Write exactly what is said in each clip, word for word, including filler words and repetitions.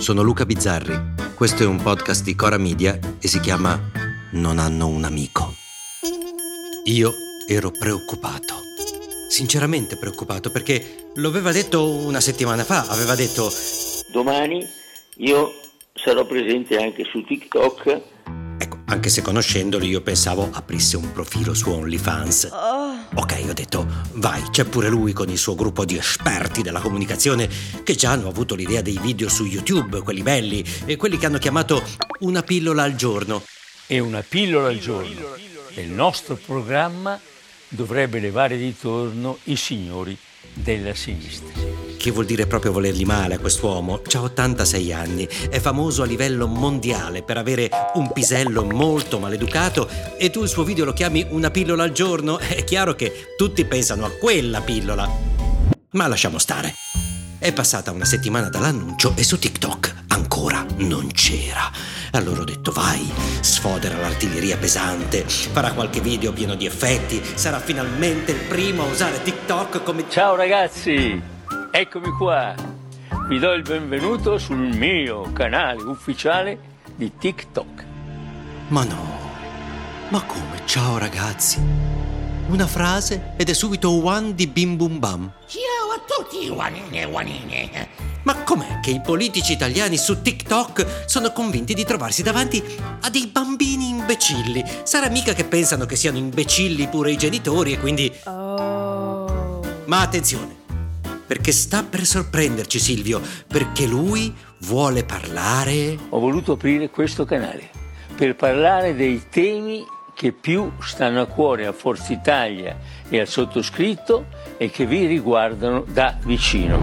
Sono Luca Bizzarri, questo è un podcast di Cora Media e si chiama Non hanno un amico. Io ero preoccupato, sinceramente preoccupato, perché lo aveva detto una settimana fa, aveva detto domani io sarò presente anche su TikTok. Ecco, anche se conoscendolo io pensavo aprisse un profilo su OnlyFans. Oh. Ok, ho detto, vai, c'è pure lui con il suo gruppo di esperti della comunicazione che già hanno avuto l'idea dei video su YouTube, quelli belli, e quelli che hanno chiamato una pillola al giorno. E una pillola al giorno. Nel nostro programma dovrebbe levare di torno i signori della sinistra. Che vuol dire proprio volergli male a quest'uomo? Ha ottantasei anni, è famoso a livello mondiale per avere un pisello molto maleducato e tu il suo video lo chiami una pillola al giorno? È chiaro che tutti pensano a quella pillola. Ma lasciamo stare. È passata una settimana dall'annuncio e su TikTok ancora non c'era. Allora ho detto vai, sfodera l'artiglieria pesante, farà qualche video pieno di effetti, sarà finalmente il primo a usare TikTok come... Ciao ragazzi! Eccomi qua, vi do il benvenuto sul mio canale ufficiale di TikTok. Ma no, ma come? Ciao ragazzi. Una frase ed è subito Uan di Bim Bum Bam. Ciao a tutti, Uanine e Uanine. Ma com'è che i politici italiani su TikTok sono convinti di trovarsi davanti a dei bambini imbecilli? Sarà mica che pensano che siano imbecilli pure i genitori e quindi... Oh. Ma attenzione. Perché sta per sorprenderci Silvio, perché lui vuole parlare... Ho voluto aprire questo canale per parlare dei temi che più stanno a cuore a Forza Italia e al sottoscritto e che vi riguardano da vicino.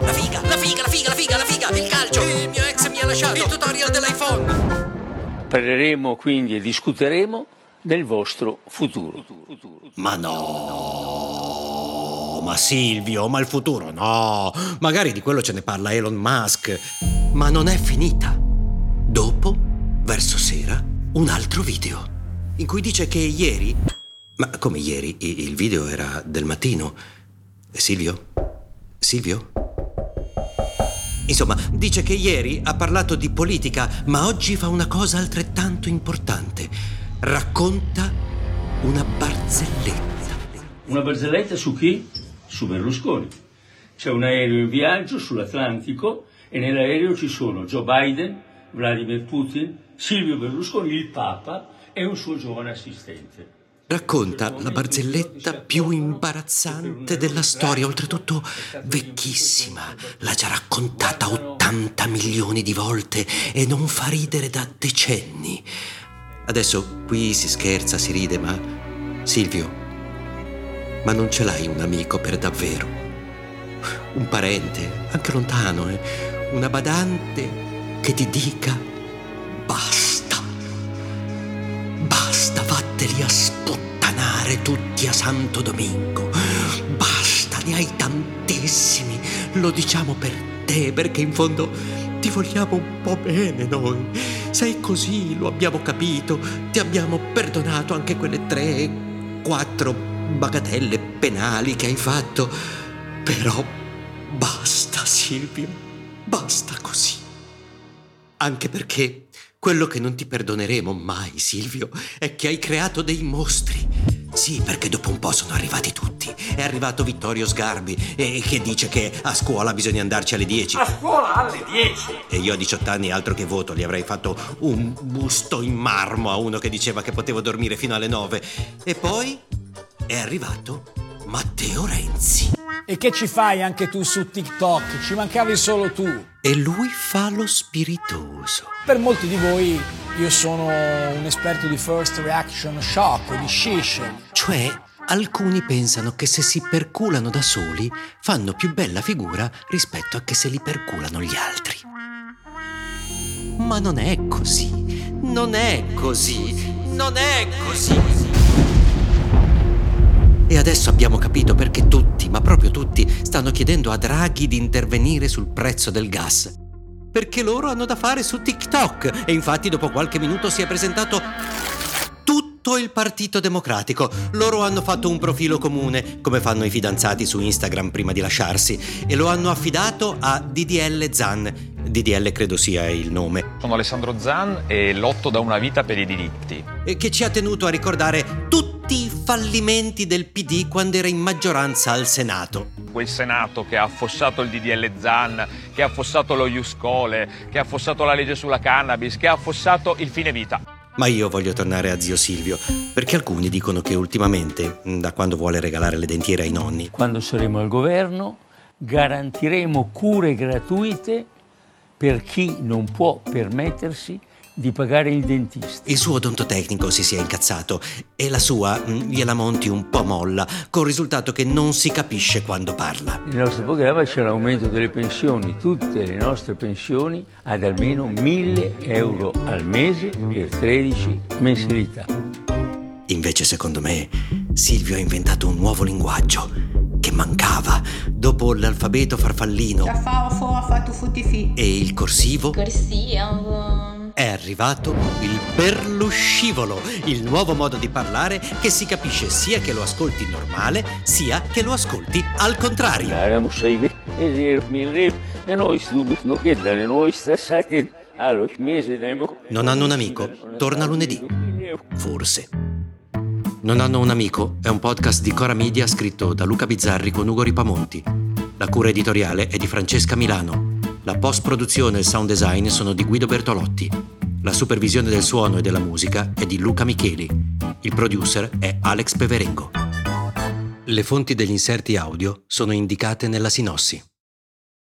La figa, la figa, la figa, la figa, la figa, il calcio, il mio ex mi ha lasciato, il tutorial dell'iPhone. Parleremo quindi e discuteremo del vostro futuro. Ma no... Ma Silvio, ma il futuro no, magari di quello ce ne parla Elon Musk. Ma non è finita. Dopo, verso sera, un altro video in cui dice che ieri... Ma come ieri? Il video era del mattino. Silvio? Silvio? Insomma, dice che ieri ha parlato di politica, ma oggi fa una cosa altrettanto importante. Racconta una barzelletta. Una barzelletta su chi? Su Berlusconi. C'è un aereo in viaggio sull'Atlantico e nell'aereo ci sono Joe Biden, Vladimir Putin, Silvio Berlusconi, il Papa e un suo giovane assistente. Racconta la barzelletta più imbarazzante della storia, oltretutto vecchissima. L'ha già raccontata ottanta milioni di volte e non fa ridere da decenni. Adesso qui si scherza, si ride, ma Silvio... Ma non ce l'hai un amico per davvero? Un parente, anche lontano, eh? Una badante che ti dica basta. Basta, vatteli a sputtanare tutti a Santo Domingo. Basta, ne hai tantissimi. Lo diciamo per te, perché in fondo ti vogliamo un po' bene noi. Sei così, lo abbiamo capito. Ti abbiamo perdonato anche quelle tre, quattro bagatelle penali che hai fatto, però basta Silvio, basta così. Anche perché quello che non ti perdoneremo mai, Silvio, è che hai creato dei mostri. Sì, perché dopo un po' sono arrivati tutti. È arrivato Vittorio Sgarbi e che dice che a scuola bisogna andarci alle dieci. A scuola alle dieci? E io a diciotto anni altro che voto, gli avrei fatto un busto in marmo a uno che diceva che potevo dormire fino alle nove. E poi... è arrivato Matteo Renzi. E che ci fai anche tu su TikTok? Ci mancavi solo tu. E lui fa lo spiritoso. Per molti di voi io sono un esperto di first reaction shock o di shish. Cioè, alcuni pensano che se si perculano da soli fanno più bella figura rispetto a che se li perculano gli altri. Ma non è così. Non è così. Non è così. E adesso abbiamo capito perché tutti, ma proprio tutti, stanno chiedendo a Draghi di intervenire sul prezzo del gas. Perché loro hanno da fare su TikTok e infatti dopo qualche minuto si è presentato tutto fatto il Partito Democratico. Loro hanno fatto un profilo comune, come fanno i fidanzati su Instagram prima di lasciarsi, e lo hanno affidato a D D L Zan. D D L credo sia il nome. Sono Alessandro Zan e lotto da una vita per i diritti. E che ci ha tenuto a ricordare tutti i fallimenti del P D quando era in maggioranza al Senato. Quel Senato che ha affossato il D D L Zan, che ha affossato lo Ius Scholae, che ha affossato la legge sulla cannabis, che ha affossato il fine vita. Ma io voglio tornare a zio Silvio, perché alcuni dicono che ultimamente, da quando vuole regalare le dentiere ai nonni, quando saremo al governo garantiremo cure gratuite per chi non può permettersi di pagare il dentista. Il suo odontotecnico si sia incazzato e la sua gliela monti un po' molla, col risultato che non si capisce quando parla. Nel nostro programma c'è l'aumento delle pensioni. Tutte le nostre pensioni ad almeno mille euro al mese per tredici mensilità. Invece, secondo me, Silvio ha inventato un nuovo linguaggio che mancava dopo l'alfabeto farfallino e il corsivo. Corsivo. È arrivato il berluscivolo, il nuovo modo di parlare che si capisce sia che lo ascolti normale, sia che lo ascolti al contrario. Non hanno un amico, torna lunedì, forse. Non hanno un amico è un podcast di Cora Media scritto da Luca Bizzarri con Ugo Ripamonti. La cura editoriale è di Francesca Milano. La post-produzione e il sound design sono di Guido Bertolotti. La supervisione del suono e della musica è di Luca Micheli. Il producer è Alex Peverengo. Le fonti degli inserti audio sono indicate nella sinossi.